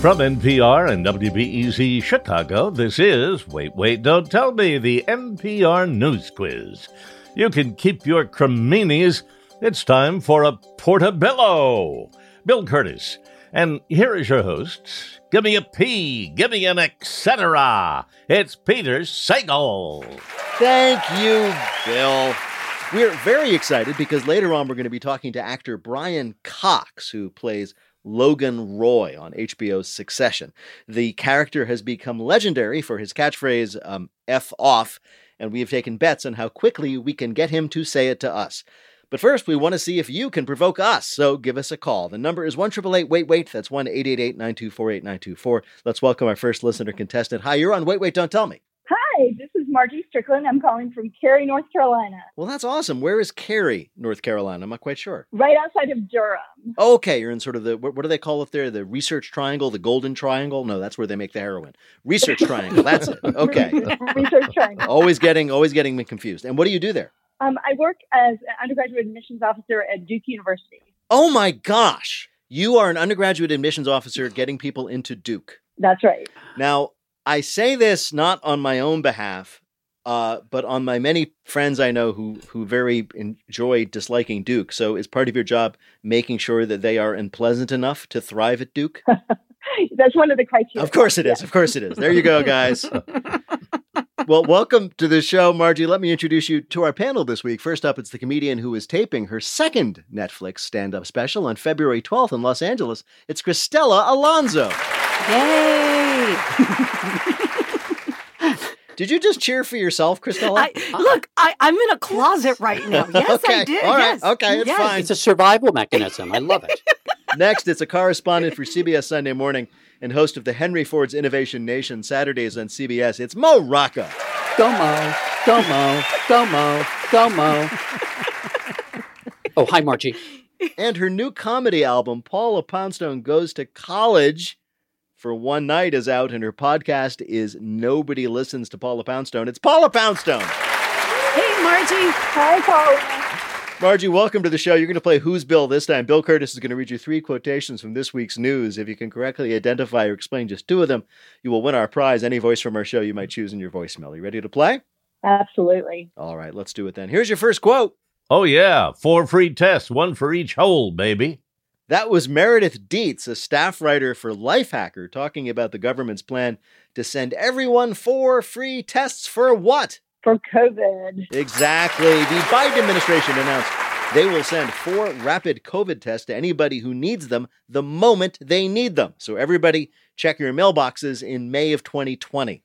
From NPR and WBEZ Chicago, this is, wait, don't tell me, the NPR News Quiz. You can keep your creminis. It's time for a portobello. Bill Curtis. And here is your host. Give me a P, give me an etc. It's Peter Sagal. Thank you, Bill. We're very excited because later on we're going to be talking to actor Brian Cox, who plays Logan Roy on HBO's Succession. The character has become legendary for his catchphrase, F off, and we have taken bets on how quickly we can get him to say it to us. But first, we want to see if you can provoke us, so give us a call. The number is 1-888-WAIT-WAIT. That's 1-888-924-8924. Let's welcome our first listener contestant. Hi, you're on Wait, Wait, Don't Tell Me. Hi, this is Margie Strickland. I'm calling from Cary, North Carolina. Well, that's awesome. Where is Cary, North Carolina? I'm not quite sure. Right outside of Durham. Okay, you're in sort of the, what do they call it there? The Research Triangle, the Golden Triangle? No, that's where they make the heroin. Research Triangle, that's it. Okay. Research Triangle. Always getting me confused. And what do you do there? I work as an undergraduate admissions officer at Duke University. Oh my gosh. You are an undergraduate admissions officer getting people into Duke. That's right. Now, I say this not on my own behalf, but on my many friends I know who very enjoy disliking Duke. So is part of your job making sure that they are unpleasant enough to thrive at Duke? That's one of the criteria. Of course it is. Yeah. Of course it is. There you go, guys. Well, welcome to the show, Margie. Let me introduce you to our panel this week. First up, it's the comedian who is taping her second Netflix stand-up special on February 12th in Los Angeles. It's Cristela Alonzo. Yay! Did you just cheer for yourself, Cristela? I'm in a closet right now. Yes, okay. I did. All right. Yes. Okay, it's fine. It's a survival mechanism. I love it. Next, it's a correspondent for CBS Sunday Morning and host of the Henry Ford's Innovation Nation Saturdays on CBS. It's Mo Rocca. Go Mo, go Mo, go Mo, go Mo. Oh, hi, Margie. And her new comedy album, Paula Poundstone Goes to College for One Night, is out, and her podcast is Nobody Listens to Paula Poundstone. It's Paula Poundstone. Hey, Margie. Hi, Paula. Margie, welcome to the show. You're going to play Who's Bill this time. Bill Curtis is going to read you three quotations from this week's news. If you can correctly identify or explain just two of them, you will win our prize. Any voice from our show you might choose in your voicemail. You ready to play? Absolutely. All right, let's do it then. Here's your first quote. Oh, yeah. 4 free tests, 1 for each hole, baby. That was Meredith Dietz, a staff writer for Lifehacker, talking about the government's plan to send everyone 4 free tests for what? For COVID. Exactly. The Biden administration announced they will send 4 rapid COVID tests to anybody who needs them the moment they need them. So everybody check your mailboxes in May of 2020.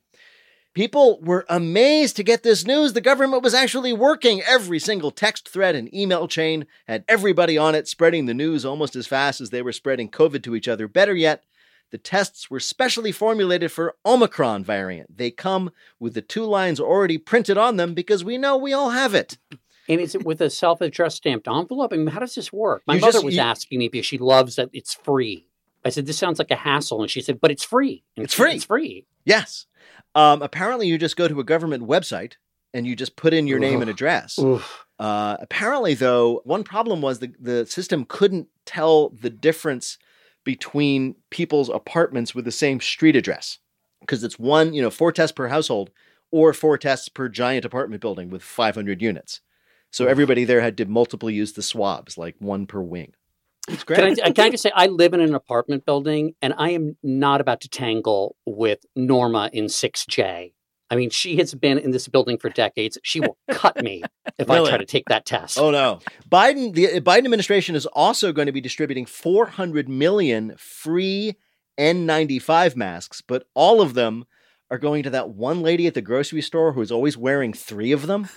People were amazed to get this news. The government was actually working. Every single text thread and email chain had everybody on it spreading the news almost as fast as they were spreading COVID to each other. Better yet, the tests were specially formulated for Omicron variant. They come with the 2 lines already printed on them because we know we all have it. And is it with a self-addressed stamped envelope? I mean, how does this work? My mother was asking me because she loves that it's free. I said, this sounds like a hassle. And she said, but it's free. And it's free. It's free. Yes. Apparently, you just go to a government website and you just put in your name and address. Apparently, though, one problem was the system couldn't tell the difference between people's apartments with the same street address, because it's 4 tests per household or 4 tests per giant apartment building with 500 units. So everybody there had to multiple use the swabs, like 1 per wing. It's great. Can I just say, I live in an apartment building and I am not about to tangle with Norma in 6J. I mean, she has been in this building for decades. She will cut me if I try to take that test. Oh, no. The Biden administration is also going to be distributing 400 million free N95 masks, but all of them are going to that one lady at the grocery store who is always wearing 3 of them.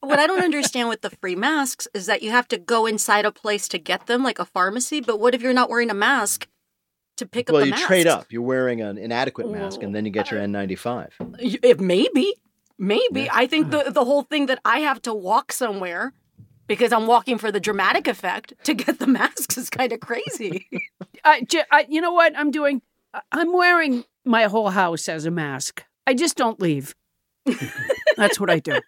What I don't understand with the free masks is that you have to go inside a place to get them, like a pharmacy. But what if you're not wearing a mask? To pick up the mask. Well, you trade up. You're wearing an inadequate mask, and then you get your N95. Maybe. Yeah. I think the whole thing that I have to walk somewhere because I'm walking for the dramatic effect to get the masks is kind of crazy. You know what I'm doing? I'm wearing my whole house as a mask. I just don't leave. That's what I do.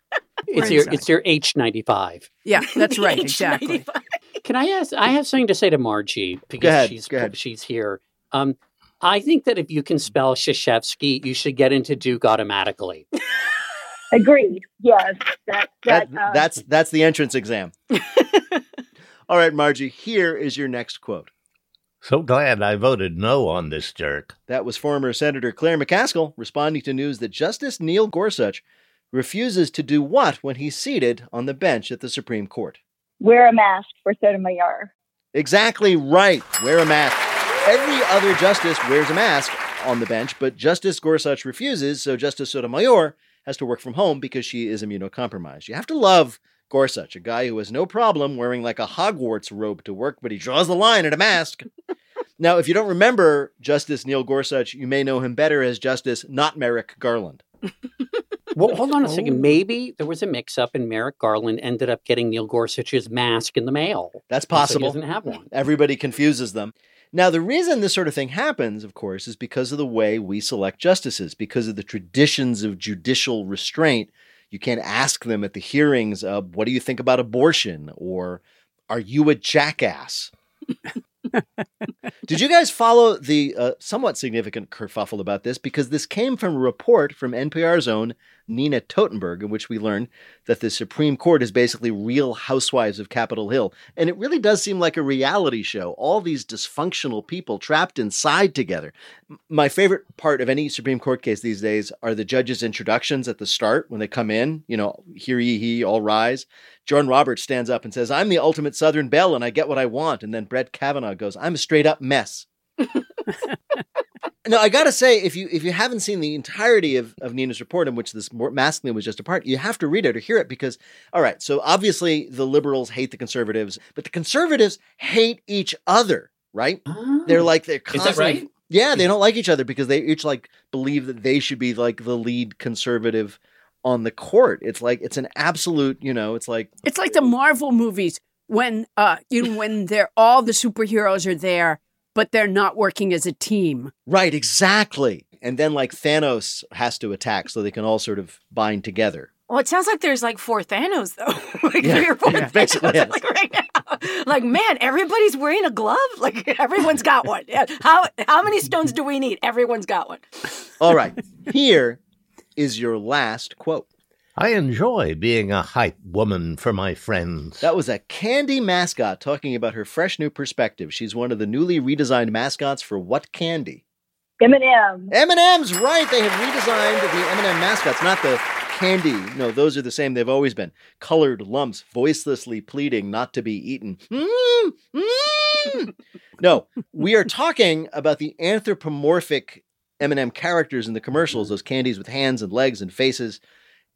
It's your H95. Yeah, that's right. Exactly. H95. Can I ask? I have something to say to Margie because she's here. I think that if you can spell Krzyzewski, you should get into Duke automatically. Agreed. Yes. That's the entrance exam. All right, Margie, here is your next quote. So glad I voted no on this jerk. That was former Senator Claire McCaskill responding to news that Justice Neil Gorsuch refuses to do what when he's seated on the bench at the Supreme Court? Wear a mask for Sotomayor. Exactly right. Wear a mask. Every other justice wears a mask on the bench, but Justice Gorsuch refuses, so Justice Sotomayor has to work from home because she is immunocompromised. You have to love Gorsuch, a guy who has no problem wearing like a Hogwarts robe to work, but he draws the line at a mask. Now, if you don't remember Justice Neil Gorsuch, you may know him better as Justice not Merrick Garland. Well, hold on a second. Maybe there was a mix-up and Merrick Garland ended up getting Neil Gorsuch's mask in the mail. That's possible. So he doesn't have one. Everybody confuses them. Now, the reason this sort of thing happens, of course, is because of the way we select justices, because of the traditions of judicial restraint. You can't ask them at the hearings, what do you think about abortion? Or are you a jackass? Did you guys follow the somewhat significant kerfuffle about this? Because this came from a report from NPR's own Nina Totenberg, in which we learned that the Supreme Court is basically Real Housewives of Capitol Hill. And it really does seem like a reality show. All these dysfunctional people trapped inside together. My favorite part of any Supreme Court case these days are the judges' introductions at the start when they come in, you know, hear ye he, all rise. John Roberts stands up and says, I'm the ultimate Southern belle and I get what I want. And then Brett Kavanaugh goes, I'm a straight up mess. No, I got to say, if you haven't seen the entirety of Nina's report in which this masculine was just a part, you have to read it or hear it because, all right, so obviously the liberals hate the conservatives, but the conservatives hate each other, right? Oh. They're constantly, is that right? Yeah, they don't like each other because they each believe that they should be the lead conservative on the court. It's it's an absolute, It's like the Marvel movies when, when they're all the superheroes are there. But they're not working as a team. Right, exactly. And then Thanos has to attack so they can all sort of bind together. Well, it sounds like there's four Thanos, though. Three or four Thanos, yes. Right now. Man, everybody's wearing a glove. Everyone's got one. How many stones do we need? Everyone's got one. All right. Here is your last quote. I enjoy being a hype woman for my friends. That was a candy mascot talking about her fresh new perspective. She's one of the newly redesigned mascots for what candy? M&M's. M&M's, right. They have redesigned the M&M mascots, not the candy. No, those are the same. They've always been colored lumps, voicelessly pleading not to be eaten. Mm, mm. No, we are talking about the anthropomorphic M&M characters in the commercials, those candies with hands and legs and faces.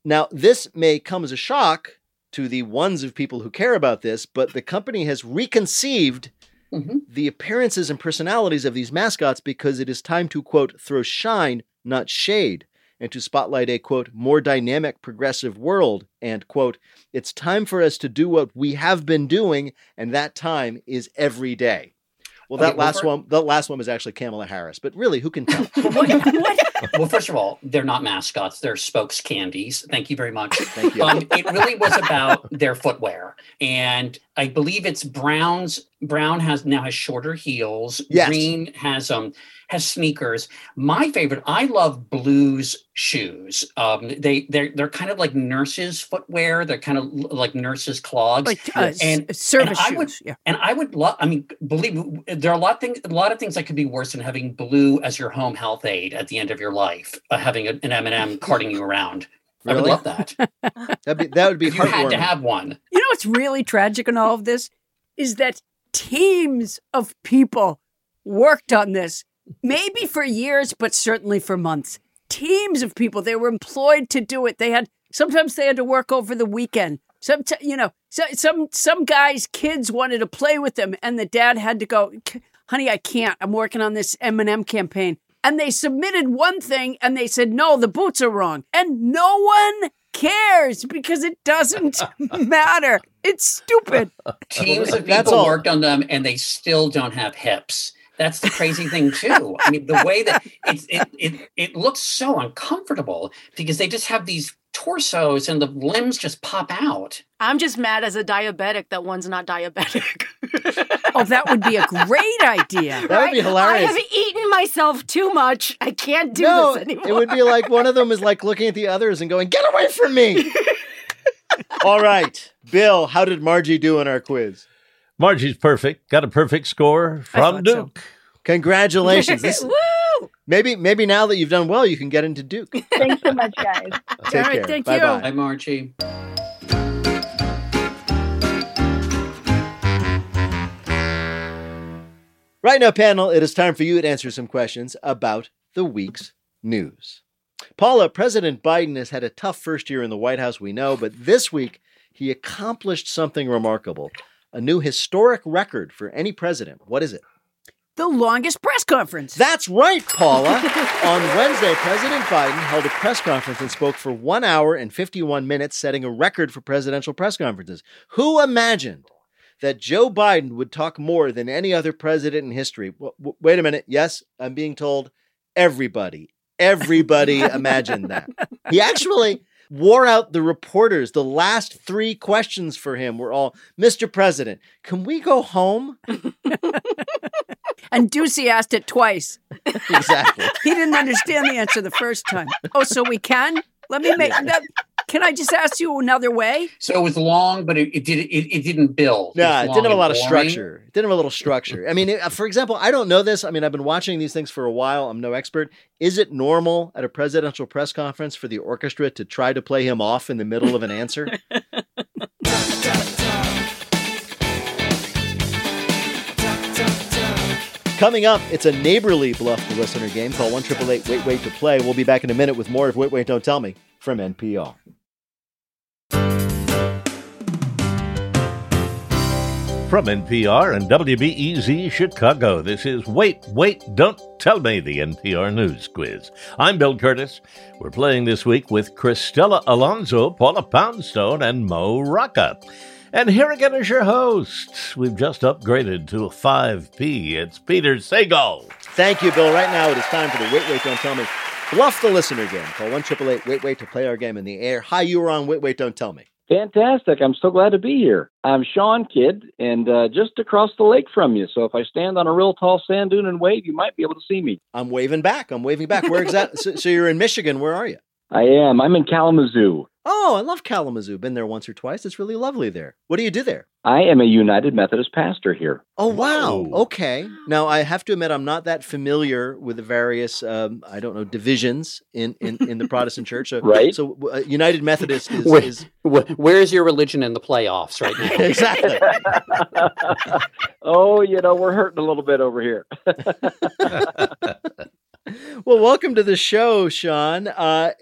Now, this may come as a shock to the ones of people who care about this, but the company has reconceived the appearances and personalities of these mascots because it is time to, quote, throw shine, not shade, and to spotlight a, quote, more dynamic, progressive world, and, quote, it's time for us to do what we have been doing, and that time is every day. Well, okay, that last one was actually Kamala Harris, but really, who can tell? Well, first of all, they're not mascots. They're spokes candies. Thank you very much. Thank you. It really was about their footwear. And I believe it's Brown's. Brown now has shorter heels. Yes. Green has sneakers. My favorite, I love Blue's shoes. They're kind of like nurses' footwear. They're kind of like nurses' clogs. There are a lot of things that could be worse than having Blue as your home health aide at the end of your life, having an M&M carting you around. Really? I would love that. That would be heartwarming. You had to have one. You know what's really tragic in all of this is that teams of people worked on this, maybe for years, but certainly for months. Teams of people, they were employed to do it. Sometimes they had to work over the weekend. Some guys' kids wanted to play with them, and the dad had to go, honey, I can't. I'm working on this M&M campaign. And they submitted one thing, and they said, no, the boots are wrong. And no one cares because it doesn't matter. It's stupid. Teams of people worked on them, and they still don't have hips. That's the crazy thing, too. I mean, the way that it looks so uncomfortable because they just have these torsos and the limbs just pop out. I'm just mad as a diabetic that one's not diabetic. Oh, that would be a great idea. That would be hilarious. I have eaten on myself too much. I can't do this anymore. It would be like one of them is like looking at the others and going, get away from me. All right. Bill, how did Margie do in our quiz? Margie's perfect. Got a perfect score from Duke. So. Congratulations. Woo! Maybe now that you've done well, you can get into Duke. Thanks so much, guys. Take care. Thank you. Bye-bye. Bye, Margie. Right now, panel, it is time for you to answer some questions about the week's news. Paula, President Biden has had a tough first year in the White House, we know, but this week he accomplished something remarkable, a new historic record for any president. What is it? The longest press conference. That's right, Paula. On Wednesday, President Biden held a press conference and spoke for 1 hour and 51 minutes, setting a record for presidential press conferences. Who imagined that Joe Biden would talk more than any other president in history? Wait a minute. Yes, I'm being told everybody imagined that. He actually wore out the reporters. The last three questions for him were all, Mr. President, can we go home? And Ducey asked it twice. Exactly. He didn't understand the answer the first time. Oh, so we can? Let me make that. Can I just ask you another way? So it was long, but it didn't build. Yeah, it didn't have a lot of structure. It didn't have a little structure. I mean, for example, I don't know this. I mean, I've been watching these things for a while. I'm no expert. Is it normal at a presidential press conference for the orchestra to try to play him off in the middle of an answer? Coming up, it's a neighborly bluff the listener game. Call 1-888-WAIT-WAIT to play. We'll be back in a minute with more of Wait, Wait, Don't Tell Me from NPR. From NPR and WBEZ Chicago, this is Wait, Wait, Don't Tell Me, the NPR News Quiz. I'm Bill Curtis. We're playing this week with Cristela Alonzo, Paula Poundstone, and Mo Rocca. And here again is your host. We've just upgraded to a 5P. It's Peter Sagal. Thank you, Bill. Right now it is time for the Wait, Wait, Don't Tell Me Bluff the Listener game. Call 1-888-WAIT-WAIT to play our game in the air. Hi, you are on Wait, Wait, Don't Tell Me. Fantastic. I'm so glad to be here. I'm Sean Kidd, and just across the lake from you. So if I stand on a real tall sand dune and wave, you might be able to see me. I'm waving back. Where exactly? So you're in Michigan. Where are you? I am. I'm in Kalamazoo. Oh, I love Kalamazoo. Been there once or twice. It's really lovely there. What do you do there? I am a United Methodist pastor here. Oh, wow. Okay. Now, I have to admit, I'm not that familiar with the various, divisions in the Protestant church. So, right. So United Methodist is... Where is your religion in the playoffs right now? Exactly. Oh, we're hurting a little bit over here. Well, welcome to the show, Sean.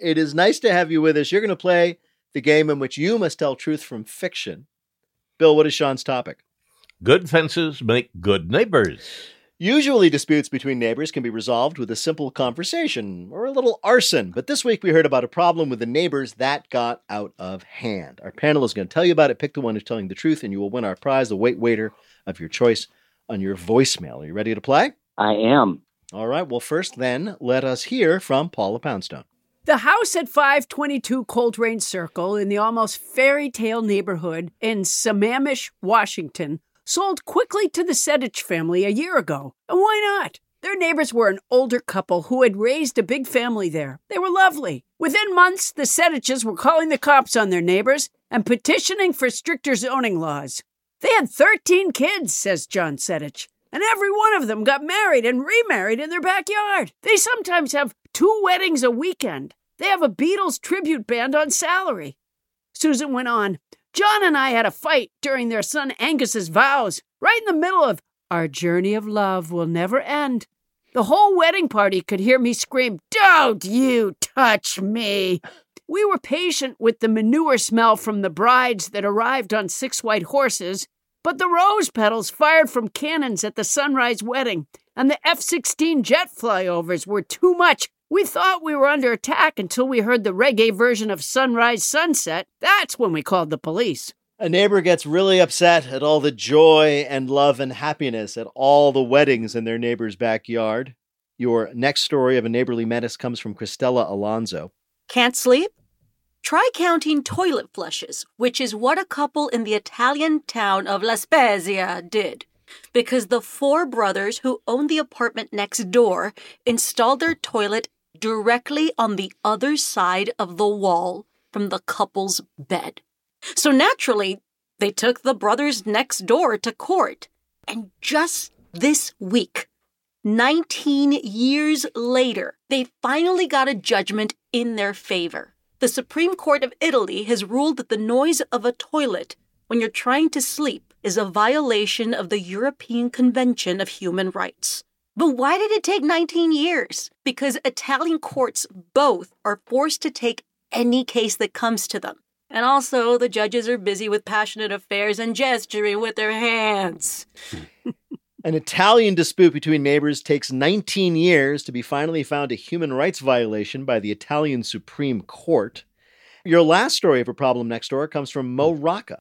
It is nice to have you with us. You're going to play the game in which you must tell truth from fiction. Bill, what is Sean's topic? Good fences make good neighbors. Usually disputes between neighbors can be resolved with a simple conversation or a little arson. But this week we heard about a problem with the neighbors that got out of hand. Our panel is going to tell you about it. Pick the one who's telling the truth and you will win our prize, the waiter of your choice on your voicemail. Are you ready to play? I am. All right. Well, first then, let us hear from Paula Poundstone. The house at 522 Coltrane Circle in the almost fairy tale neighborhood in Sammamish, Washington, sold quickly to the Sedich family a year ago. And why not? Their neighbors were an older couple who had raised a big family there. They were lovely. Within months, the Sediches were calling the cops on their neighbors and petitioning for stricter zoning laws. They had 13 kids, says John Sedich. And every one of them got married and remarried in their backyard. They sometimes have 2 weddings a weekend. They have a Beatles tribute band on salary. Susan went on, John and I had a fight during their son Angus's vows, right in the middle of, our journey of love will never end. The whole wedding party could hear me scream, don't you touch me. We were patient with the manure smell from the brides that arrived on 6 white horses, but the rose petals fired from cannons at the Sunrise Wedding and the F-16 jet flyovers were too much. We thought we were under attack until we heard the reggae version of Sunrise Sunset. That's when we called the police. A neighbor gets really upset at all the joy and love and happiness at all the weddings in their neighbor's backyard. Your next story of a neighborly menace comes from Cristela Alonzo. Can't sleep? Try counting toilet flushes, which is what a couple in the Italian town of La Spezia did. because the four brothers who owned the apartment next door installed their toilet directly on the other side of the wall from the couple's bed. So naturally, they took the brothers next door to court. And just this week, 19 years later, they finally got a judgment in their favor. The Supreme Court of Italy has ruled that the noise of a toilet when you're trying to sleep is a violation of the European Convention of Human Rights. But why did it take 19 years? Because Italian courts both are forced to take any case that comes to them. And also, the judges are busy with passionate affairs and gesturing with their hands. An Italian dispute between neighbors takes 19 years to be finally found a human rights violation by the Italian Supreme Court. Your last story of a problem next door comes from Mo Rocca.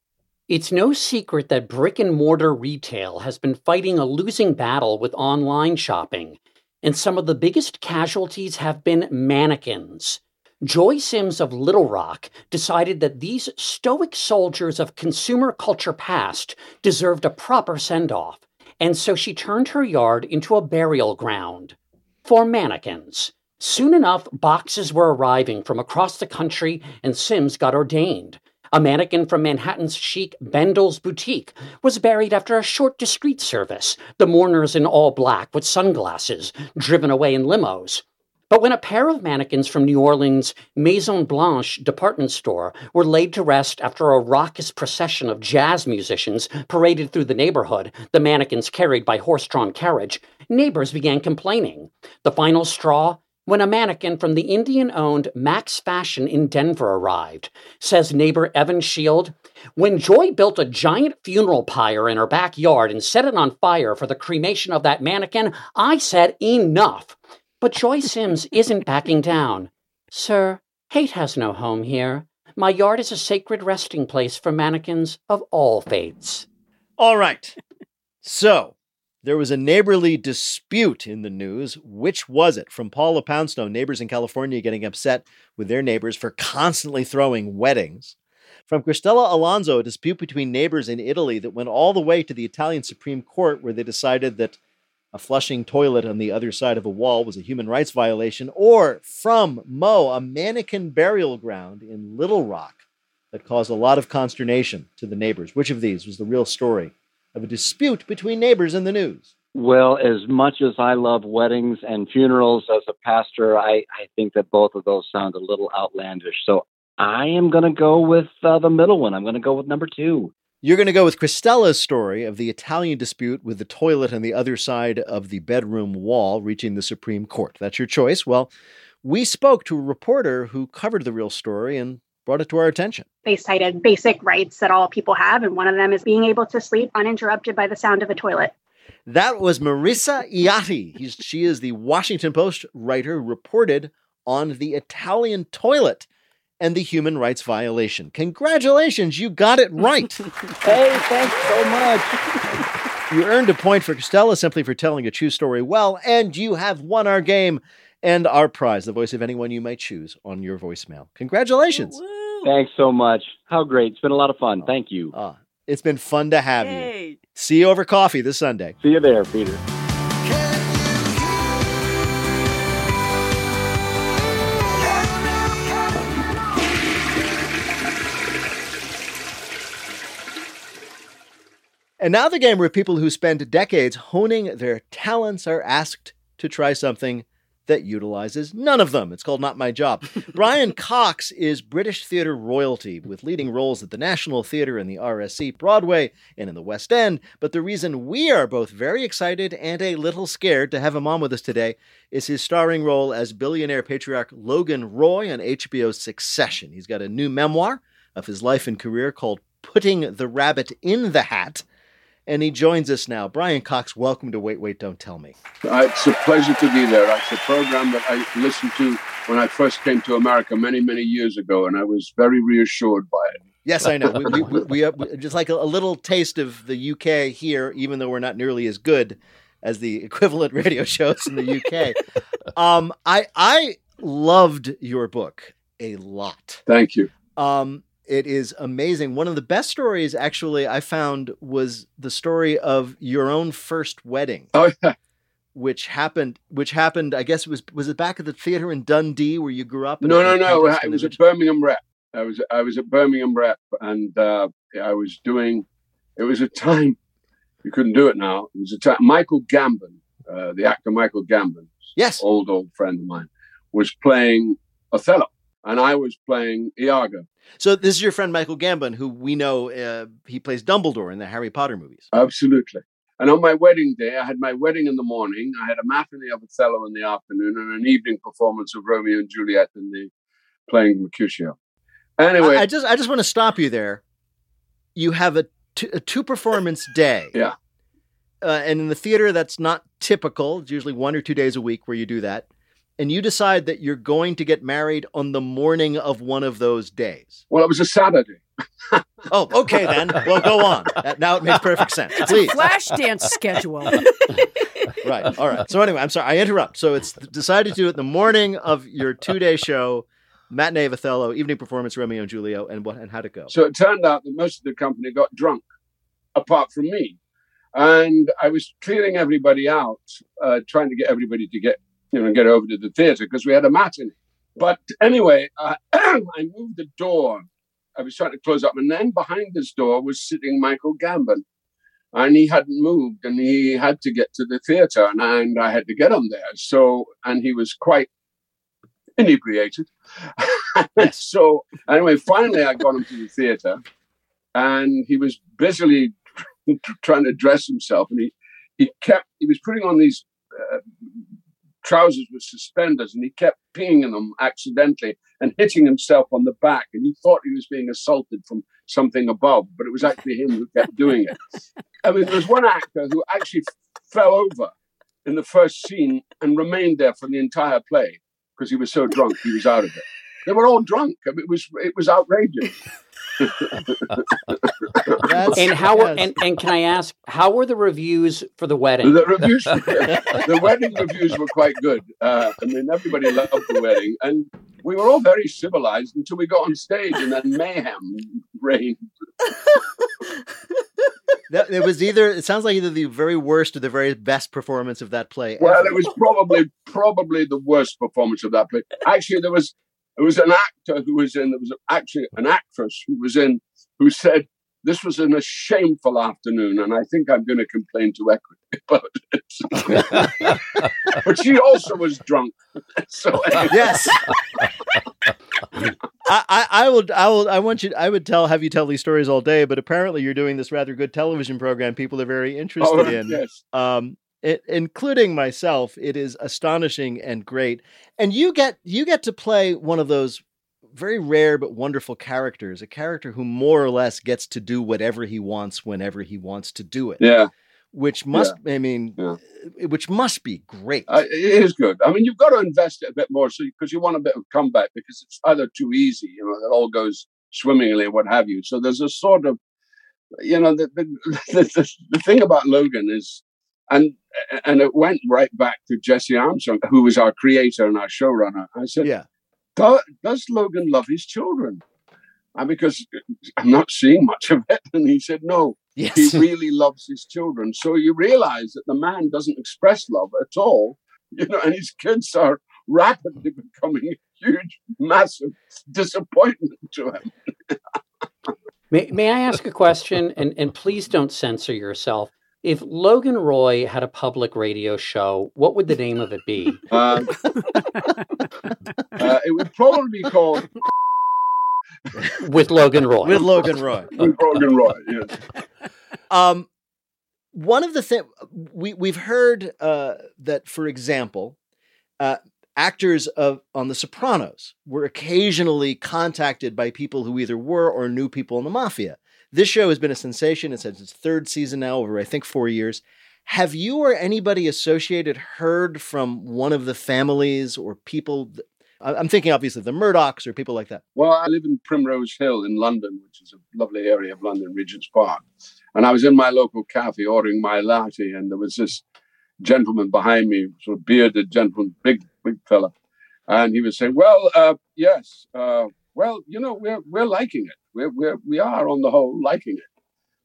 It's no secret that brick-and-mortar retail has been fighting a losing battle with online shopping, and some of the biggest casualties have been mannequins. Joy Sims of Little Rock decided that these stoic soldiers of consumer culture past deserved a proper send-off, and so she turned her yard into a burial ground for mannequins. Soon enough, boxes were arriving from across the country, and Sims got ordained. A mannequin from Manhattan's chic Bendel's Boutique was buried after a short, discreet service, the mourners in all black with sunglasses, driven away in limos. But when a pair of mannequins from New Orleans' Maison Blanche department store were laid to rest after a raucous procession of jazz musicians paraded through the neighborhood, the mannequins carried by horse-drawn carriage, neighbors began complaining. The final straw? When a mannequin from the Indian-owned Max Fashion in Denver arrived, says neighbor Evan Shield, when Joy built a giant funeral pyre in her backyard and set it on fire for the cremation of that mannequin, I said, enough. But Joy Sims isn't backing down. Sir, hate has no home here. My yard is a sacred resting place for mannequins of all faiths. All right. So, there was a neighborly dispute in the news. Which was it? From Paula Poundstone, neighbors in California getting upset with their neighbors for constantly throwing weddings. From Cristela Alonzo, a dispute between neighbors in Italy that went all the way to the Italian Supreme Court, where they decided that a flushing toilet on the other side of a wall was a human rights violation. Or from Mo, a mannequin burial ground in Little Rock that caused a lot of consternation to the neighbors. Which of these was the real story of a dispute between neighbors in the news? Well, as much as I love weddings and funerals as a pastor, I think that both of those sound a little outlandish. So I am going to go with the middle one. I'm going to go with number two. You're going to go with Cristela's story of the Italian dispute with the toilet on the other side of the bedroom wall reaching the Supreme Court. That's your choice. Well, we spoke to a reporter who covered the real story and brought it to our attention. They cited basic rights that all people have, and one of them is being able to sleep uninterrupted by the sound of a toilet. That was Marissa Iatti. She is the Washington Post writer who reported on the Italian toilet and the human rights violation. Congratulations, you got it right. Hey, thanks so much. You earned a point for Cristela simply for telling a true story well, and you have won our game and our prize, the voice of anyone you might choose, on your voicemail. Congratulations. Woo-woo. Thanks so much. How great. It's been a lot of fun. Thank you. It's been fun to have you. See you over coffee this Sunday. See you there, Peter. And now the game where people who spend decades honing their talents are asked to try something that utilizes none of them. It's called Not My Job. Brian Cox is British theater royalty with leading roles at the National Theater and the RSC, Broadway, and in the West End. But the reason we are both very excited and a little scared to have him on with us today is his starring role as billionaire patriarch Logan Roy on HBO's Succession. He's got a new memoir of his life and career called Putting the Rabbit in the Hat. And he joins us now. Brian Cox, welcome to Wait, Wait, Don't Tell Me. It's a pleasure to be there. It's a program that I listened to when I first came to America many, many years ago, and I was very reassured by it. Yes, I know. We just like a little taste of the UK here, even though we're not nearly as good as the equivalent radio shows in the UK. I loved your book a lot. Thank you. It is amazing. One of the best stories, actually, I found was the story of your own first wedding. Oh, yeah. Which happened. I guess it was it back at the theater in Dundee where you grew up? No. It was at Birmingham Rep. I was at Birmingham Rep, and I was doing. It was a time you couldn't do it now. It was a time Michael Gambon, the actor Michael Gambon, yes, old friend of mine, was playing Othello, and I was playing Iago. So this is your friend Michael Gambon, who we know he plays Dumbledore in the Harry Potter movies. Absolutely. And on my wedding day, I had my wedding in the morning. I had a matinee of Othello in the afternoon and an evening performance of Romeo and Juliet in the playing Mercutio. Anyway, I just want to stop you there. You have a two performance day. Yeah. And in the theater, that's not typical. It's usually 1 or 2 days a week where you do that. And you decide that you're going to get married on the morning of one of those days. Well, it was a Saturday. Oh, okay, then. Well, go on. Now it makes perfect sense. It's please. A flash dance schedule. Right. All right. So anyway, I'm sorry. I interrupt. So it's decided to do it the morning of your 2-day show, matinee of Othello, evening performance, Romeo and Julio, and how'd it go? So it turned out that most of the company got drunk, apart from me. And I was clearing everybody out, trying to get everybody to get over to the theater because we had a matinee. But anyway, I moved the door. I was trying to close up, and then behind this door was sitting Michael Gambon, and he hadn't moved, and he had to get to the theater, and I had to get him there. So, and he was quite inebriated. So anyway, finally I got him to the theater, and he was busily trying to dress himself, and he was putting on these trousers with suspenders, and he kept peeing in them accidentally and hitting himself on the back, and he thought he was being assaulted from something above, but it was actually him who kept doing it. I mean, there was one actor who actually fell over in the first scene and remained there for the entire play because he was so drunk he was out of it. They were all drunk. I mean, it was outrageous. And can I ask, how were the reviews for the wedding? The wedding reviews were quite good. I mean, everybody loved the wedding, and we were all very civilized until we got on stage, and then mayhem reigned. It sounds like either the very worst or the very best performance of that play. Well, ever. It was probably the worst performance of that play. Actually, there was an actor who was in, there was actually an actress who was in, who said, this was a shameful afternoon, and I think I'm going to complain to Equity about it. But she also was drunk. So anyway. Yes. I would have you tell these stories all day, but apparently you're doing this rather good television program people are very interested in. Yes. Including myself, it is astonishing and great. And you get to play one of those very rare but wonderful characters, a character who more or less gets to do whatever he wants whenever he wants to do it. Yeah. Which must be great. It is good. I mean, you've got to invest it a bit more because you want a bit of comeback because it's either too easy, you know, it all goes swimmingly and what have you. So there's a sort of, you know, the thing about Logan is, and it went right back to Jesse Armstrong, who was our creator and our showrunner. I said, yeah. Does Logan love his children? And because I'm not seeing much of it. And he said, no, yes. He really loves his children. So you realize that the man doesn't express love at all, you know, and his kids are rapidly becoming a huge, massive disappointment to him. May I ask a question? And please don't censor yourself. If Logan Roy had a public radio show, what would the name of it be? It would probably be called With Logan Roy. With Logan Roy. With Logan Roy, yes. One of the things we've heard that, for example, actors on The Sopranos were occasionally contacted by people who either were or knew people in the mafia. This show has been a sensation. It's had its third season now, over I think 4 years. Have you or anybody associated heard from one of the families or people? I'm thinking obviously the Murdochs or people like that. Well, I live in Primrose Hill in London, which is a lovely area of London, Regent's Park. And I was in my local cafe ordering my latte, and there was this gentleman behind me, sort of bearded gentleman, big fella. And he was saying, well, yes, well, you know, we're liking it. We are on the whole liking it.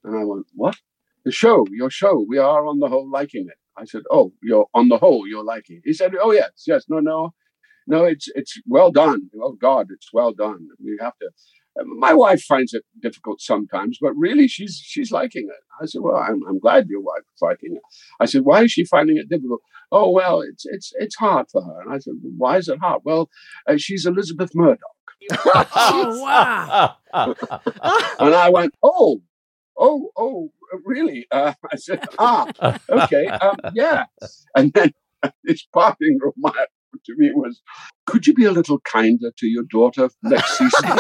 And I went, what? Your show, we are on the whole liking it. I said, oh, you're on the whole, you're liking it. He said, oh, yes, no, it's well done. Oh, God, it's well done. We have to. My wife finds it difficult sometimes, but really she's liking it. I said, well, I'm glad your wife is liking it. I said, why is she finding it difficult? Oh, well, it's hard for her. And I said, well, why is it hard? Well, she's Elizabeth Murdoch. Oh, wow. And I went, oh, really? I said, okay, yeah. And then his parting remark to me was, could you be a little kinder to your daughter next season?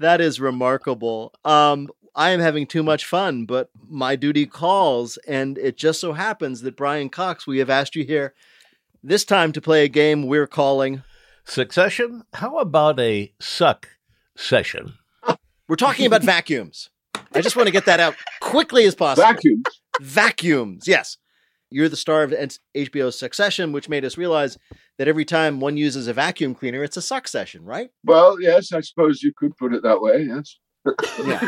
That is remarkable. I am having too much fun, but my duty calls. And it just so happens that Brian Cox, we have asked you here this time to play a game we're calling Succession. How about a suck session? We're talking about vacuums. I just want to get that out quickly as possible. Vacuums. Yes. You're the star of HBO's Succession, which made us realize that every time one uses a vacuum cleaner, it's a suck session, right? Well, yes, I suppose you could put it that way. Yes. Yeah.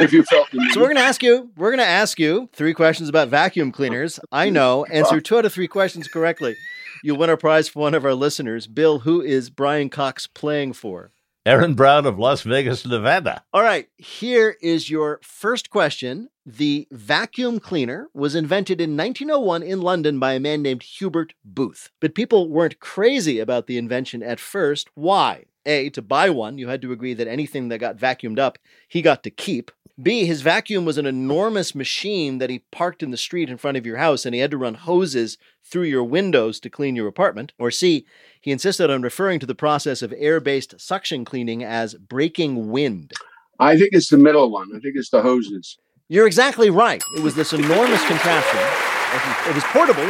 If you felt the need. So we're going to ask you 3 questions about vacuum cleaners. I know. Answer 2 out of 3 questions correctly. You'll win a prize for one of our listeners. Bill, who is Brian Cox playing for? Aaron Brown of Las Vegas, Nevada. All right. Here is your first question. The vacuum cleaner was invented in 1901 in London by a man named Hubert Booth. But people weren't crazy about the invention at first. Why? A, to buy one, you had to agree that anything that got vacuumed up, he got to keep. B, his vacuum was an enormous machine that he parked in the street in front of your house, and he had to run hoses through your windows to clean your apartment. Or C, he insisted on referring to the process of air-based suction cleaning as breaking wind. I think it's the middle one. I think it's the hoses. You're exactly right. It was this enormous contraption. It was portable.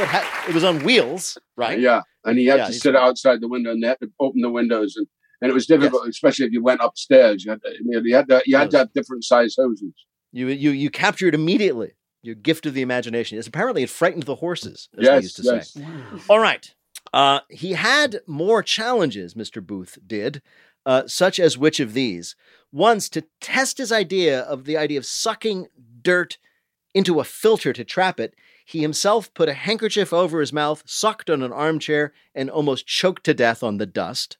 It was on wheels, right? Yeah, and he had to sit outside the window and they had to open the windows and it was difficult, yes. Especially if you went upstairs. You had to have different size hoses. You captured immediately your gift of the imagination. Yes, apparently it frightened the horses, as they used to say. Wow. All right. He had more challenges, Mr. Booth did, such as which of these? Once, to test his idea of sucking dirt into a filter to trap it, he himself put a handkerchief over his mouth, sucked on an armchair, and almost choked to death on the dust.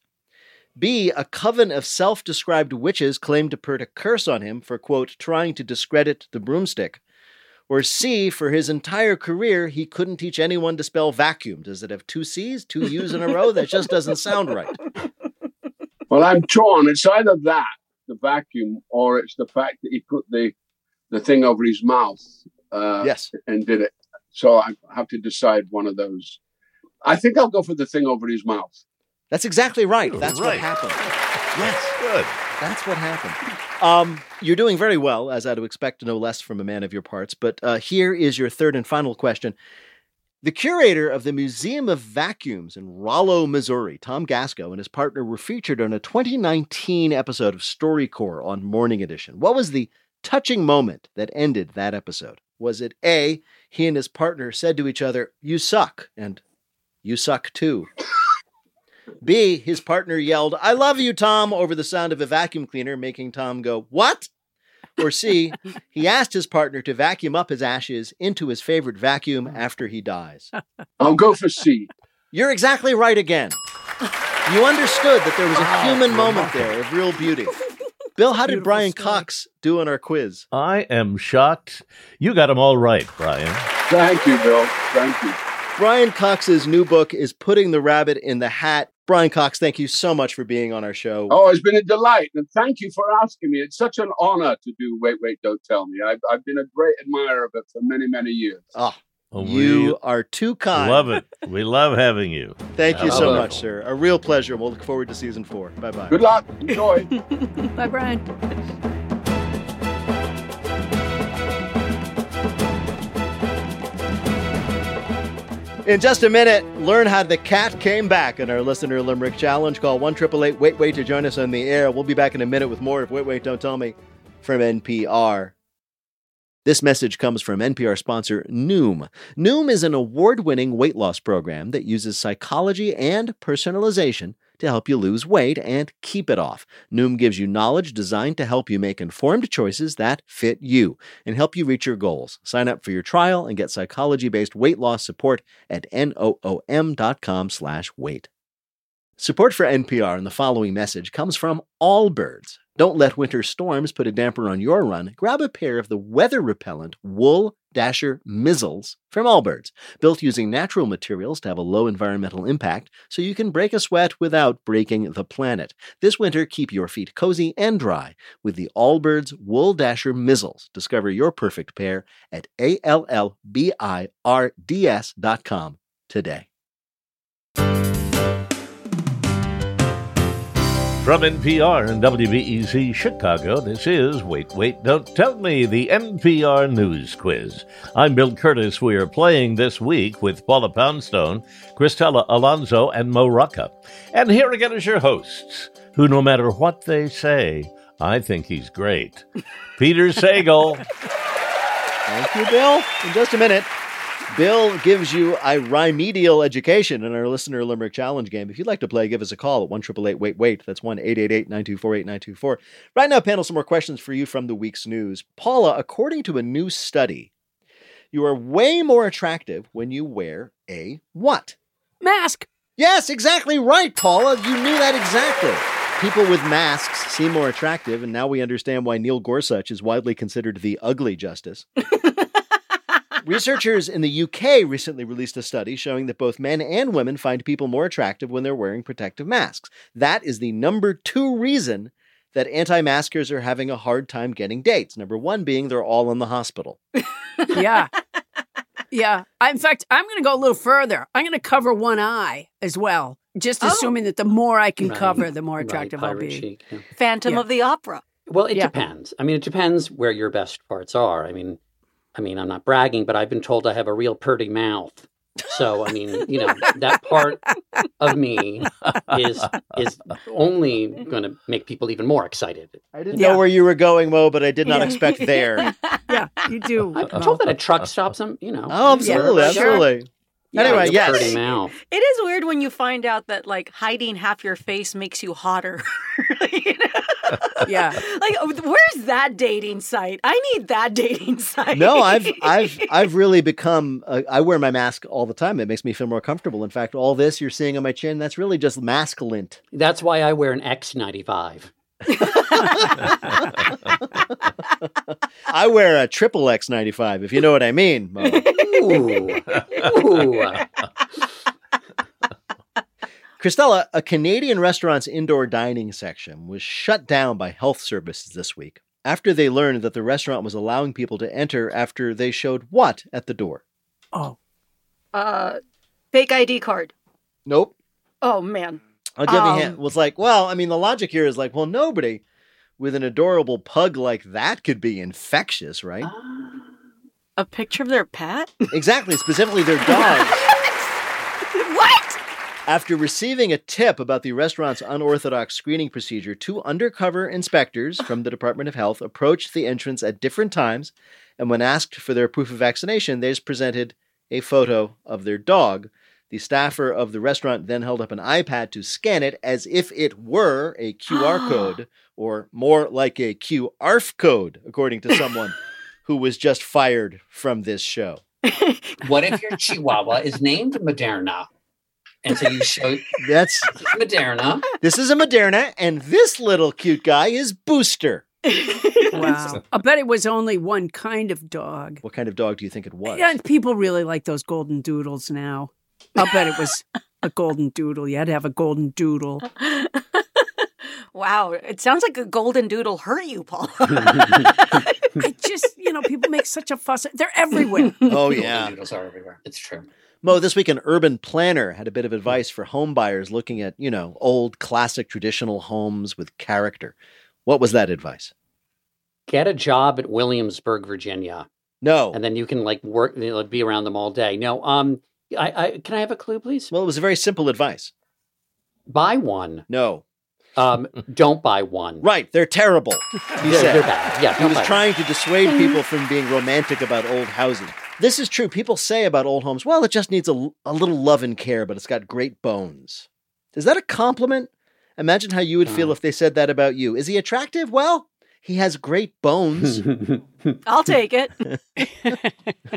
B, a coven of self-described witches claimed to put a curse on him for, quote, trying to discredit the broomstick. Or C, for his entire career, he couldn't teach anyone to spell vacuum. Does it have 2 C's, 2 U's in a row? That just doesn't sound right. Well, I'm torn. It's either that, the vacuum, or it's the fact that he put the thing over his mouth and did it. So I have to decide one of those. I think I'll go for the thing over his mouth. That's exactly right. That's right. What happened. Yes. Good. That's what happened. You're doing very well, as I'd expect no less from a man of your parts. But here is your third and final question. The curator of the Museum of Vacuums in Rollo, Missouri, Tom Gasco, and his partner were featured on a 2019 episode of StoryCorps on Morning Edition. What was the touching moment that ended that episode? Was it A, he and his partner said to each other, you suck, and you suck too? B, his partner yelled, I love you, Tom, over the sound of a vacuum cleaner, making Tom go, what? Or C, he asked his partner to vacuum up his ashes into his favorite vacuum after he dies. I'll go for C. You're exactly right again. You understood that there was a human moment there of real beauty. Bill, how did Brian Cox do on our quiz? I am shocked. You got him all right, Brian. Thank you, Bill. Thank you. Brian Cox's new book is Putting the Rabbit in the Hat. Brian Cox, thank you so much for being on our show. Oh, it's been a delight, and thank you for asking me. It's such an honor to do Wait, Don't Tell Me. I've been a great admirer of it for many, many years. You are too kind. Love it. We love having you. Thank you so much, sir. A real pleasure. We'll look forward to season 4. Bye-bye. Good luck. Enjoy. Bye, Brian. In just a minute, learn how the cat came back in our Listener Limerick Challenge. Call 1-888-WAIT-WAIT to join us on the air. We'll be back in a minute with more of Wait, Wait, Don't Tell Me from NPR. This message comes from NPR sponsor Noom. Noom is an award-winning weight loss program that uses psychology and personalization to help you lose weight and keep it off. Noom gives you knowledge designed to help you make informed choices that fit you and help you reach your goals. Sign up for your trial and get psychology-based weight loss support at noom.com/weight. Support for NPR and the following message comes from Allbirds. Don't let winter storms put a damper on your run. Grab a pair of the weather-repellent Wool Dasher Mizzles from Allbirds, built using natural materials to have a low environmental impact so you can break a sweat without breaking the planet. This winter, keep your feet cozy and dry with the Allbirds Wool Dasher Mizzles. Discover your perfect pair at allbirds.com today. From NPR and WBEZ Chicago, this is Wait, Wait, Don't Tell Me, the NPR News Quiz. I'm Bill Curtis. We are playing this week with Paula Poundstone, Cristela Alonzo, and Mo Rocca. And here again is your hosts, who no matter what they say, I think he's great. Peter Sagal. Thank you, Bill. In just a minute, Bill gives you a remedial education in our Listener Limerick Challenge game. If you'd like to play, give us a call at 1-888-WAIT-WAIT. That's 1-888-924-8924. Right now, panel, some more questions for you from the week's news. Paula, according to a new study, you are way more attractive when you wear a what? Mask. Yes, exactly right, Paula. You knew that exactly. People with masks seem more attractive, and now we understand why Neil Gorsuch is widely considered the ugly justice. Researchers in the UK recently released a study showing that both men and women find people more attractive when they're wearing protective masks. That is the number two reason that anti-maskers are having a hard time getting dates. Number one being they're all in the hospital. Yeah. Yeah. In fact, I'm going to go a little further. I'm going to cover one eye as well, just assuming that the more I can cover, the more attractive I'll be. Chic, yeah. Phantom of the Opera. Well, it depends. I mean, it depends where your best parts are. I mean, I'm not bragging, but I've been told I have a real purty mouth. So, I mean, you know, that part of me is only going to make people even more excited. I didn't know where you were going, Mo, but I did not expect there. Yeah, you do. I've been told that at truck stops, you know. Oh, absolutely, absolutely. Yeah, anyway, purty mouth. It is weird when you find out that, like, hiding half your face makes you hotter. You know? Yeah. Like, where's that dating site? I need that dating site. No, I've really become, I wear my mask all the time. It makes me feel more comfortable. In fact, all this you're seeing on my chin, that's really just mask lint. That's why I wear an X95. I wear a triple X95, if you know what I mean, Mo. Ooh. Ooh. Cristela, a Canadian restaurant's indoor dining section was shut down by health services this week after they learned that the restaurant was allowing people to enter after they showed what at the door? Oh. Fake ID card. Nope. Oh, man. I'll give you a hint. Was like, well, I mean, the logic here is like, well, nobody with an adorable pug like that could be infectious, right? A picture of their pet? Exactly. Specifically their dog. What? After receiving a tip about the restaurant's unorthodox screening procedure, two undercover inspectors from the Department of Health approached the entrance at different times, and when asked for their proof of vaccination, they just presented a photo of their dog. The staffer of the restaurant then held up an iPad to scan it as if it were a QR code, or more like a QRF code, according to someone who was just fired from this show. What if your Chihuahua is named Moderna? And so you show that's Moderna. This is a Moderna, and this little cute guy is Booster. Wow. I bet it was only one kind of dog. What kind of dog do you think it was? Yeah, people really like those golden doodles now. I'll bet it was a golden doodle. You had to have a golden doodle. Wow. It sounds like a golden doodle hurt you, Paul. I just, you know, people make such a fuss. They're everywhere. Oh, yeah. Golden doodles are everywhere. It's true. Mo, this week an urban planner had a bit of advice for home buyers looking at, you know, old, classic, traditional homes with character. What was that advice? Get a job at Williamsburg, Virginia. No. And then you can, like, work, you know, be around them all day. No, I can I have a clue, please? Well, it was a very simple advice. Buy one. No. Don't buy one. Right. They're terrible. They're bad. Yeah, he was trying to dissuade people from being romantic about old houses. This is true. People say about old homes, well, it just needs a little love and care, but it's got great bones. Is that a compliment? Imagine how you would feel if they said that about you. Is he attractive? Well, he has great bones. I'll take it.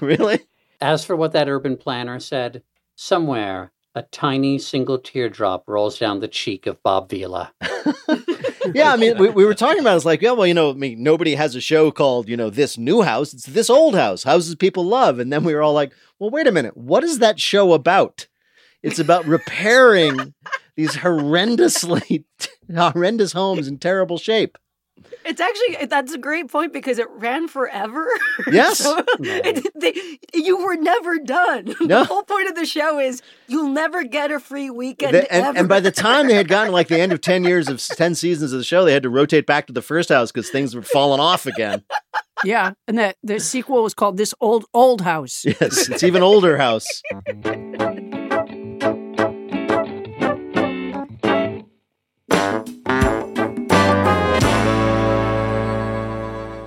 Really? As for what that urban planner said, somewhere a tiny single teardrop rolls down the cheek of Bob Vila. Yeah, I mean, we were talking about it. It's like, yeah, well, you know, I mean, nobody has a show called, you know, This New House. It's This Old House, houses people love. And then we were all like, well, wait a minute. What is that show about? It's about repairing these horrendous homes in terrible shape. It's actually, that's a great point because it ran forever. Yes. So you were never done. No. The whole point of the show is you'll never get a free weekend ever. And by the time they had gotten like the end of 10 years of 10 seasons of the show, they had to rotate back to the first house because things were falling off again. Yeah. And the sequel was called This Old House. Yes. It's even older house.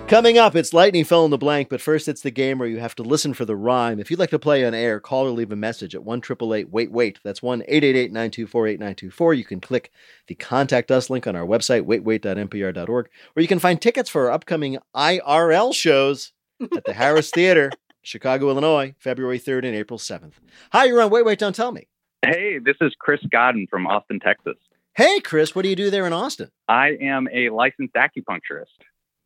Coming up, it's Lightning Fill in the Blank, but first it's the game where you have to listen for the rhyme. If you'd like to play on air, call or leave a message at 1-888-WAIT-WAIT. That's 1-888-924-8924. You can click the Contact Us link on our website, waitwait.npr.org, or you can find tickets for our upcoming IRL shows at the Harris Theater, Chicago, Illinois, February 3rd and April 7th. Hi, you're on Wait, Wait, Don't Tell Me. Hey, this is Chris Godden from Austin, Texas. Hey, Chris, what do you do there in Austin? I am a licensed acupuncturist.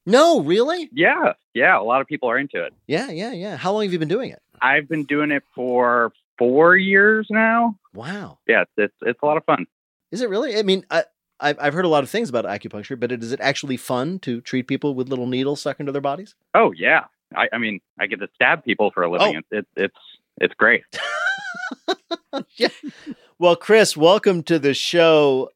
No, really? Yeah. A lot of people are into it. Yeah. How long have you been doing it? I've been doing it for 4 years now. Wow. Yeah, it's a lot of fun. Is it really? I mean, I've heard a lot of things about acupuncture, but is it actually fun to treat people with little needles stuck into their bodies? Oh, yeah. I mean, I get to stab people for a living. Oh. It's great. Yeah. Well, Chris, welcome to the show.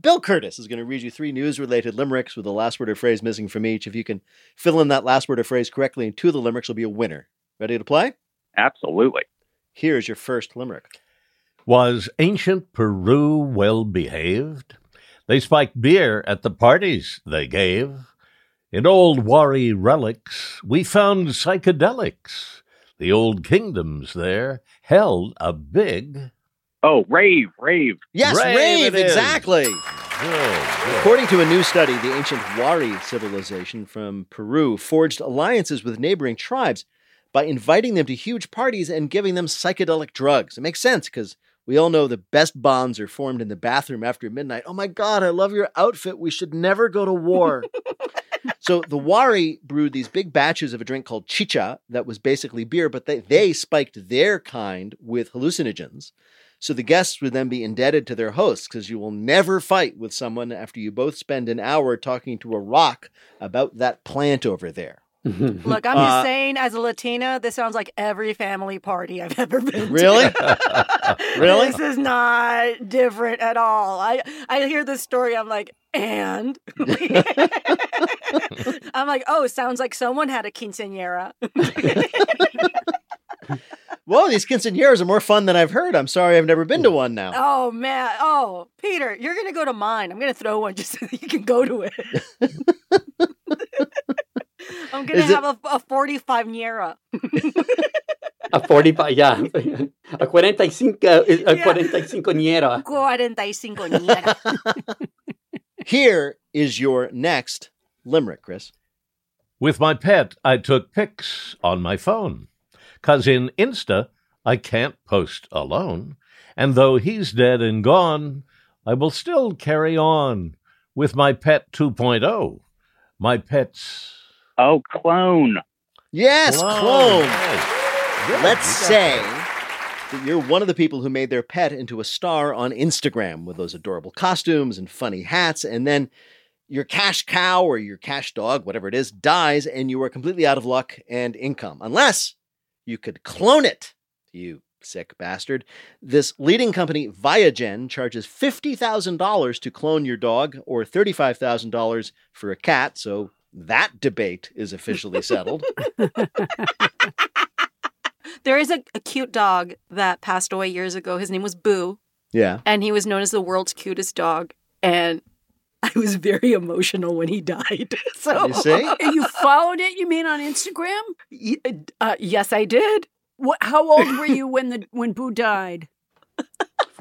Bill Curtis is going to read you 3 news-related limericks with the last word or phrase missing from each. If you can fill in that last word or phrase correctly in 2 of the limericks, you'll be a winner. Ready to play? Absolutely. Here's your first limerick. Was ancient Peru well-behaved? They spiked beer at the parties they gave. In old Wari relics, we found psychedelics. The old kingdoms there held a big... Oh, rave. Yes, rave exactly. Good. According to a new study, the ancient Wari civilization from Peru forged alliances with neighboring tribes by inviting them to huge parties and giving them psychedelic drugs. It makes sense because we all know the best bonds are formed in the bathroom after midnight. Oh my God, I love your outfit. We should never go to war. So the Wari brewed these big batches of a drink called chicha that was basically beer, but they spiked their kind with hallucinogens. So the guests would then be indebted to their hosts because you will never fight with someone after you both spend an hour talking to a rock about that plant over there. Look, I'm just saying, as a Latina, this sounds like every family party I've ever been to. Really? This is not different at all. I hear this story, I'm like, and? I'm like, oh, sounds like someone had a quinceañera. Whoa, these quinceañeras are more fun than I've heard. I'm sorry I've never been to one now. Oh, man. Oh, Peter, you're going to go to mine. I'm going to throw one just so that you can go to it. I'm going to have a 45-ñera. A 45, yeah. A 45-ñera. 45-ñera. Here is your next limerick, Chris. With my pet, I took pics on my phone. 'Cause in Insta, I can't post alone. And though he's dead and gone, I will still carry on with my pet 2.0. My pet's... Oh, clone. Yes, clone. Nice. Let's say that you're one of the people who made their pet into a star on Instagram with those adorable costumes and funny hats. And then your cash cow or your cash dog, whatever it is, dies and you are completely out of luck and income. Unless... you could clone it, you sick bastard. This leading company, Viagen, charges $50,000 to clone your dog or $35,000 for a cat. So that debate is officially settled. There is a cute dog that passed away years ago. His name was Boo. Yeah. And he was known as the world's cutest dog. And I was very emotional when he died. So you see? You followed it, you mean, on Instagram? Yes, I did. How old were you when Boo died?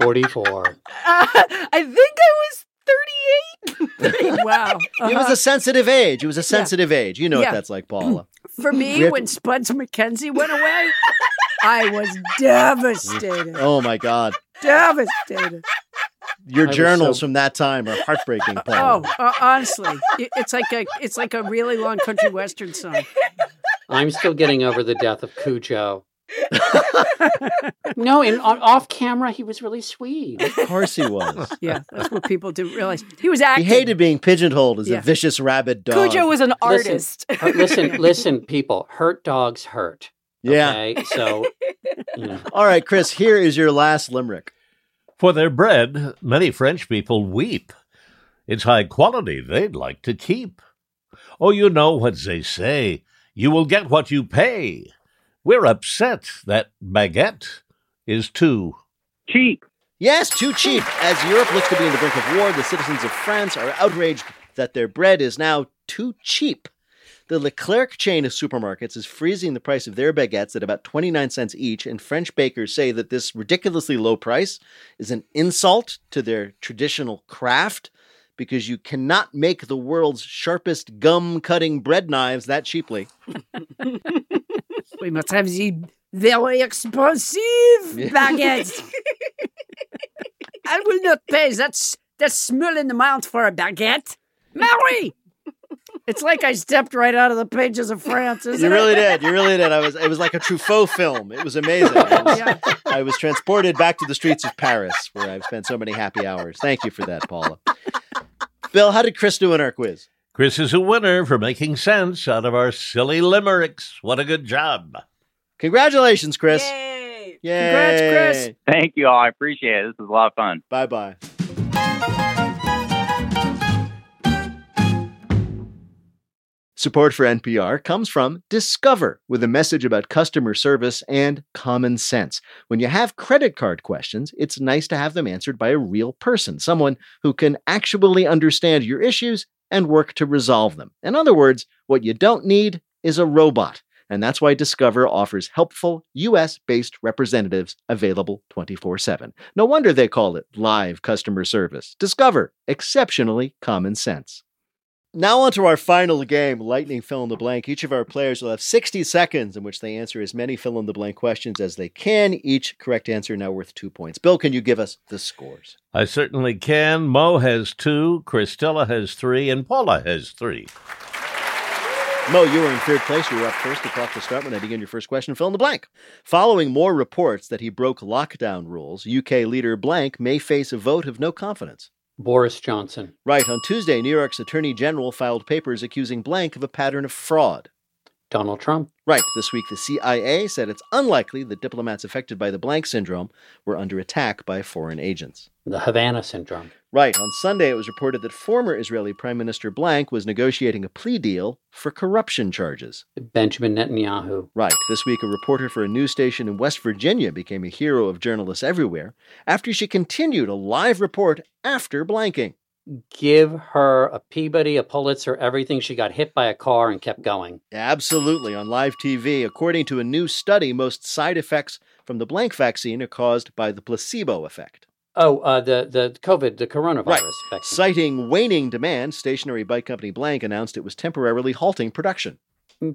44. I think I was 38. Wow. Uh-huh. It was a sensitive age. It was a sensitive age. You know what that's like, Paula. For me, when Spuds McKenzie went away, I was devastated. Oh, my God. Devastated. Your journals from that time are heartbreaking, Paula. Oh, honestly. It's like a really long country western song. I'm still getting over the death of Cujo. No, off camera, he was really sweet. Of course he was. Yeah, that's what people didn't realize. He was acting. He hated being pigeonholed as a vicious rabid dog. Cujo was an artist. Listen, people, hurt dogs hurt. Okay? Yeah. So, you know. All right, Chris, here is your last limerick. For their bread, many French people weep. It's high quality they'd like to keep. Oh, you know what they say. You will get what you pay. We're upset that baguette is too cheap. Yes, too cheap. As Europe looks to be on the brink of war, the citizens of France are outraged that their bread is now too cheap. The Leclerc chain of supermarkets is freezing the price of their baguettes at about 29 cents each, and French bakers say that this ridiculously low price is an insult to their traditional craft because you cannot make the world's sharpest gum-cutting bread knives that cheaply. We must have the very expensive baguettes. I will not pay that smell in the mouth for a baguette. Mary! It's like I stepped right out of the pages of France, isn't it? You really did. It was like a Truffaut film. It was amazing. I was transported back to the streets of Paris, where I've spent so many happy hours. Thank you for that, Paula. Bill, how did Chris do in our quiz? Chris is a winner for making sense out of our silly limericks. What a good job. Congratulations, Chris. Yay. Congrats, Chris. Thank you all. I appreciate it. This was a lot of fun. Bye-bye. Support for NPR comes from Discover, with a message about customer service and common sense. When you have credit card questions, it's nice to have them answered by a real person, someone who can actually understand your issues and work to resolve them. In other words, what you don't need is a robot. And that's why Discover offers helpful U.S.-based representatives available 24/7. No wonder they call it live customer service. Discover, exceptionally common sense. Now onto our final game, Lightning Fill in the Blank. Each of our players will have 60 seconds in which they answer as many fill in the blank questions as they can. Each correct answer now worth 2 points. Bill, can you give us the scores? I certainly can. Mo has 2, Cristela has 3, and Paula has 3. Mo, you were in third place. You were up first. The clock will start when I begin your first question. Fill in the blank. Following more reports that he broke lockdown rules, UK leader blank may face a vote of no confidence. Boris Johnson. Right. On Tuesday, New York's Attorney General filed papers accusing blank of a pattern of fraud. Donald Trump. Right. This week, the CIA said it's unlikely that diplomats affected by the blank syndrome were under attack by foreign agents. The Havana syndrome. Right. On Sunday, it was reported that former Israeli Prime Minister blank was negotiating a plea deal for corruption charges. Benjamin Netanyahu. Right. This week, a reporter for a news station in West Virginia became a hero of journalists everywhere after she continued a live report after blanking. Give her a Peabody, a Pulitzer, everything. She got hit by a car and kept going. Absolutely. On live TV, according to a new study, most side effects from the blank vaccine are caused by the placebo effect. Oh, the COVID, the coronavirus. Right. Vaccine. Citing waning demand, stationary bike company blank announced it was temporarily halting production.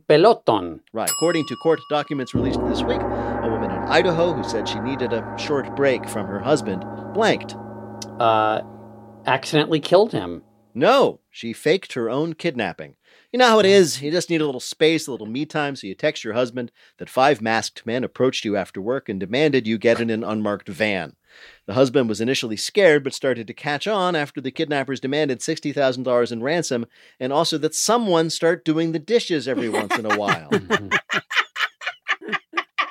Peloton. Right. According to court documents released this week, a woman in Idaho who said she needed a short break from her husband blanked. Accidentally killed him. No, she faked her own kidnapping. You know how it is. You just need a little space, a little me time, so you text your husband that 5 masked men approached you after work and demanded you get in an unmarked van. The husband was initially scared but started to catch on after the kidnappers demanded $60,000 in ransom and also that someone start doing the dishes every once in a while.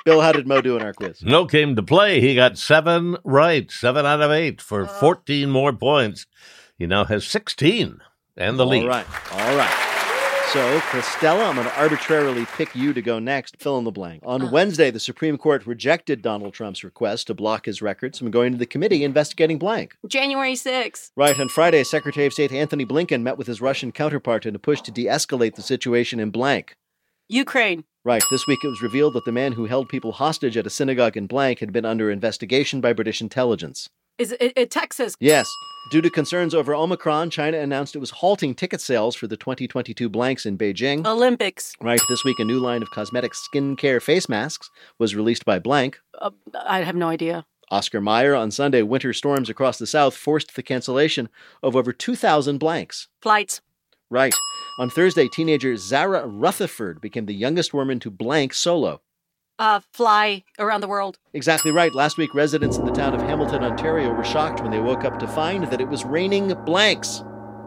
Bill, how did Mo do in our quiz? Mo came to play. He got 7 right, 7 out of 8 for 14 more points. He now has 16 and the lead. All right. So, Cristela, I'm going to arbitrarily pick you to go next. Fill in the blank. On Wednesday, the Supreme Court rejected Donald Trump's request to block his records from going to the committee investigating blank. January 6th. Right. On Friday, Secretary of State Anthony Blinken met with his Russian counterpart in a push to de-escalate the situation in blank. Ukraine. Right. This week it was revealed that the man who held people hostage at a synagogue in blank had been under investigation by British intelligence. Is it Texas? Yes. Due to concerns over Omicron, China announced it was halting ticket sales for the 2022 blanks in Beijing. Olympics. Right. This week, a new line of cosmetic skincare face masks was released by blank. I have no idea. Oscar Mayer on Sunday, winter storms across the South forced the cancellation of over 2,000 blanks. Flights. Right. On Thursday, teenager Zara Rutherford became the youngest woman to blank solo. Fly around the world. Exactly right. Last week, residents in the town of Hamilton, Ontario were shocked when they woke up to find that it was raining blanks.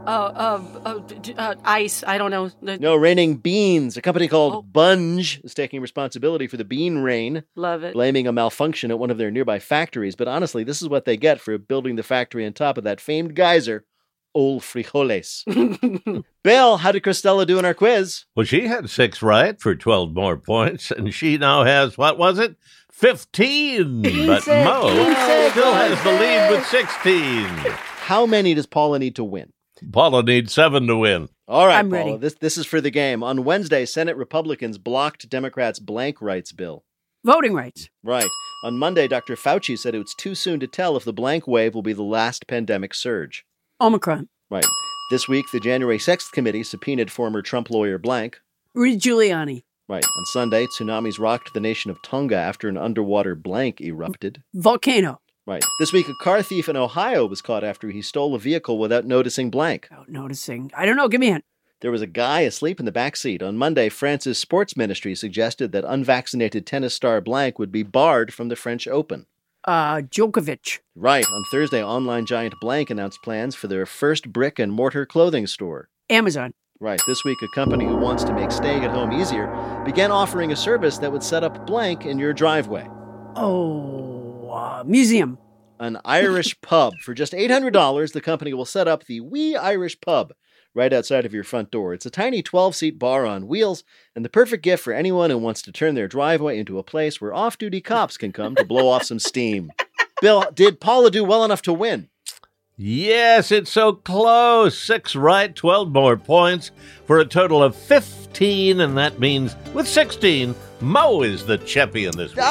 Ice. I don't know. No, raining beans. A company called Bunge is taking responsibility for the bean rain. Love it. Blaming a malfunction at one of their nearby factories. But honestly, this is what they get for building the factory on top of that famed geyser. Old frijoles. Bill, how did Cristela do in our quiz? Well, she had 6 right for 12 more points, and she now has, 15? But Mo still has the lead with 16. How many does Paula need to win? Paula needs 7 to win. All right, I'm Paula, ready. This is for the game. On Wednesday, Senate Republicans blocked Democrats' blank rights bill. Voting rights. Right. On Monday, Dr. Fauci said it's too soon to tell if the blank wave will be the last pandemic surge. Omicron. Right. This week, the January 6th committee subpoenaed former Trump lawyer blank. Rudy Giuliani. Right. On Sunday, tsunamis rocked the nation of Tonga after an underwater blank erupted. Volcano. Right. This week, a car thief in Ohio was caught after he stole a vehicle without noticing blank. I don't know. Give me a hint. There was a guy asleep in the backseat. On Monday, France's sports ministry suggested that unvaccinated tennis star blank would be barred from the French Open. Djokovic. Right. On Thursday, online giant blank announced plans for their first brick and mortar clothing store. Amazon. Right. This week, a company who wants to make staying at home easier began offering a service that would set up blank in your driveway. Museum. An Irish pub. For just $800, the company will set up the Wee Irish Pub right outside of your front door. It's a tiny 12-seat bar on wheels and the perfect gift for anyone who wants to turn their driveway into a place where off-duty cops can come to blow off some steam. Bill, did Paula do well enough to win? Yes, it's so close. 6 right, 12 more points for a total of 15, and that means with 16, Mo is the champion this week.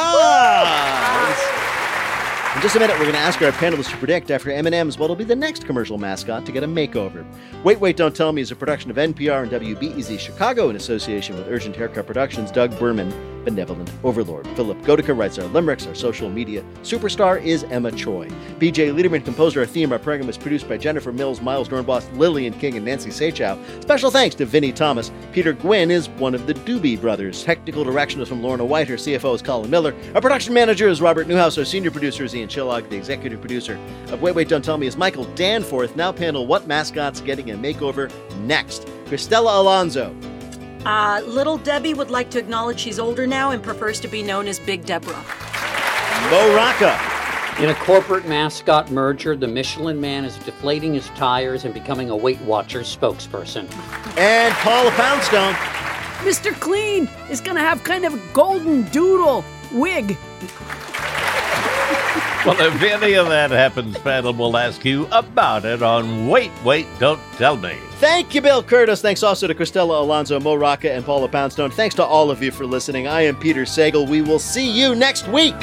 In just a minute, we're going to ask our panelists to predict after M&M's what'll be the next commercial mascot to get a makeover. Wait, Wait, Don't Tell Me is a production of NPR and WBEZ Chicago in association with Urgent Haircut Productions, Doug Berman, Benevolent Overlord. Philip Gotica writes our limericks. Our social media superstar is Emma Choi. BJ Liederman composed our theme. Our program is produced by Jennifer Mills, Miles Dornbos, Lillian King, and Nancy Seychow. Special thanks to Vinnie Thomas. Peter Gwynn is one of the Doobie Brothers. Technical direction is from Lorna White. Her CFO is Colin Miller. Our production manager is Robert Newhouse. Our senior producer is Ian Chillog. The executive producer of Wait, Wait, Don't Tell Me is Michael Danforth. Now panel, what mascot's getting a makeover next? Cristela Alonzo. Little Debbie would like to acknowledge she's older now and prefers to be known as Big Deborah. Mo Rocca. In a corporate mascot merger, the Michelin Man is deflating his tires and becoming a Weight Watchers spokesperson. And Paula Poundstone. Mr. Clean is going to have kind of a golden doodle wig. Well, if any of that happens, panel, we'll ask you about it on Wait, Wait, Don't Tell Me. Thank you, Bill Curtis. Thanks also to Cristela Alonzo, Mo Rocca, and Paula Poundstone. Thanks to all of you for listening. I am Peter Sagal. We will see you next week.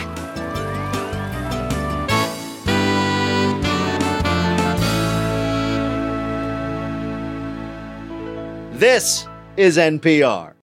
This is NPR.